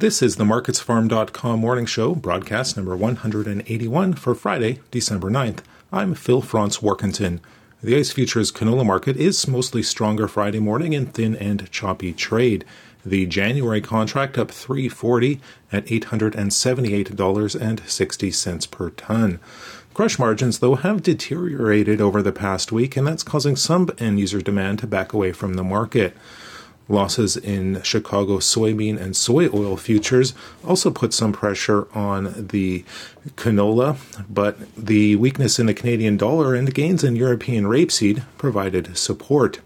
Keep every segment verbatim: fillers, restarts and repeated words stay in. This is the markets farm dot com Morning Show, broadcast number one hundred eighty-one for Friday, December ninth. I'm Phil Franz-Warkentin. The Ice Futures canola market is mostly stronger Friday morning in thin and choppy trade. The January contract up three dollars and forty cents at eight hundred seventy-eight dollars and sixty cents per ton. Crush margins, though, have deteriorated over the past week, and that's causing some end-user demand to back away from the market. Losses in Chicago soybean and soy oil futures also put some pressure on the canola, but the weakness in the Canadian dollar and gains in European rapeseed provided support.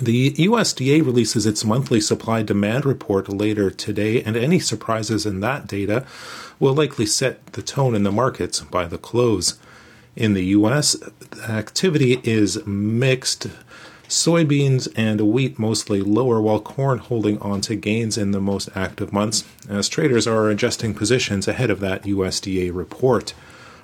The U S D A releases its monthly supply-demand report later today, and any surprises in that data will likely set the tone in the markets by the close. In the U S, activity is mixed. Soybeans and wheat mostly lower, while corn holding on to gains in the most active months, as traders are adjusting positions ahead of that U S D A report.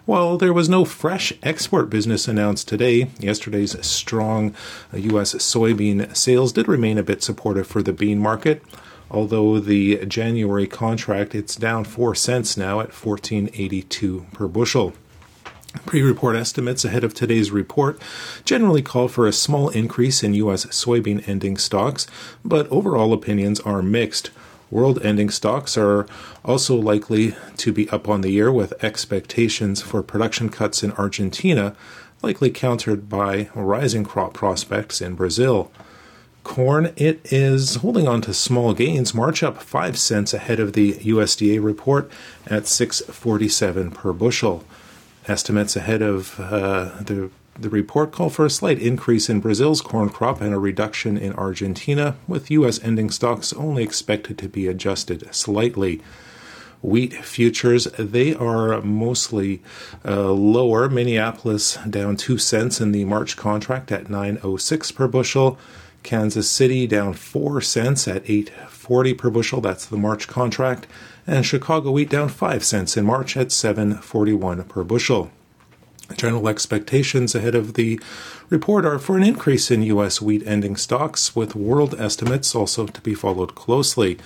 While there was no fresh export business announced today, yesterday's strong U S soybean sales did remain a bit supportive for the bean market, although the January contract, it's down four cents now at fourteen eighty-two per bushel. Pre-report estimates ahead of today's report generally call for a small increase in U S soybean ending stocks, but overall opinions are mixed. World ending stocks are also likely to be up on the year, with expectations for production cuts in Argentina likely countered by rising crop prospects in Brazil. Corn, it is holding on to small gains, March up five cents ahead of the U S D A report at six forty-seven per bushel. Estimates ahead of uh, the, the report call for a slight increase in Brazil's corn crop and a reduction in Argentina, with U S ending stocks only expected to be adjusted slightly. Wheat futures, they are mostly uh, lower. Minneapolis down two cents in the March contract at nine oh six per bushel. Kansas City down four cents at eight forty per bushel. That's the March contract. And Chicago wheat down five cents in March at seven forty-one per bushel. General expectations ahead of the report are for an increase in U S wheat ending stocks, with world estimates also to be followed closely.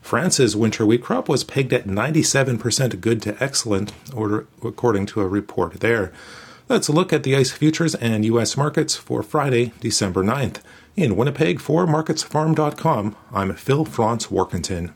France's winter wheat crop was pegged at ninety-seven percent good to excellent, or according to a report there. Let's look at the ICE futures and U S markets for Friday, December ninth. In Winnipeg for markets farm dot com, I'm Phil Franz-Warkentin.